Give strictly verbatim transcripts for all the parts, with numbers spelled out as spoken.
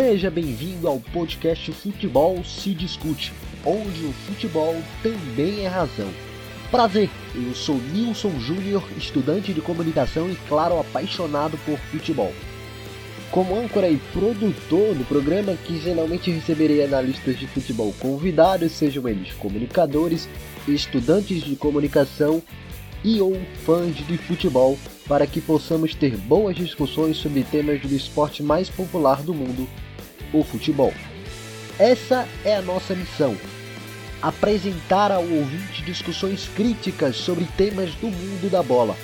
Seja bem-vindo ao podcast Futebol Se Discute, onde o futebol também é razão. Prazer, eu sou Nilson Júnior, estudante de comunicação e, claro, apaixonado por futebol. Como âncora e produtor do programa, que geralmente receberei analistas de futebol convidados, sejam eles comunicadores, estudantes de comunicação e ou fãs de futebol, para que possamos ter boas discussões sobre temas do esporte mais popular do mundo, o futebol. Essa é a nossa missão: apresentar ao ouvinte discussões críticas sobre temas do mundo da bola.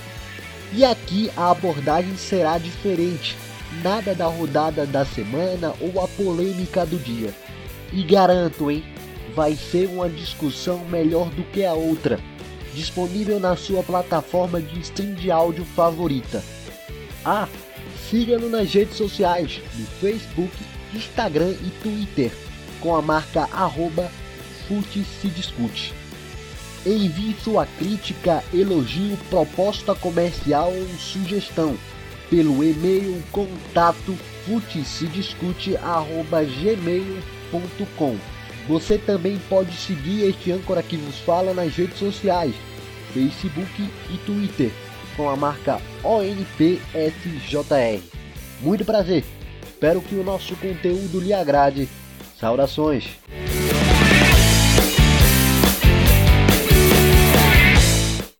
E aqui a abordagem será diferente, nada da rodada da semana ou a polêmica do dia. E garanto, hein, vai ser uma discussão melhor do que a outra. Disponível na sua plataforma de stream de áudio favorita. Ah, siga-nos nas redes sociais, no Facebook, Instagram e Twitter, com a marca arroba FuteSeDiscute. Envie sua crítica, elogio, proposta comercial ou sugestão pelo e-mail contato futesediscute arroba gmail ponto com. Você também pode seguir este âncora que nos fala nas redes sociais, Facebook e Twitter, com a marca O N P S J R. Muito prazer, espero que o nosso conteúdo lhe agrade. Saudações!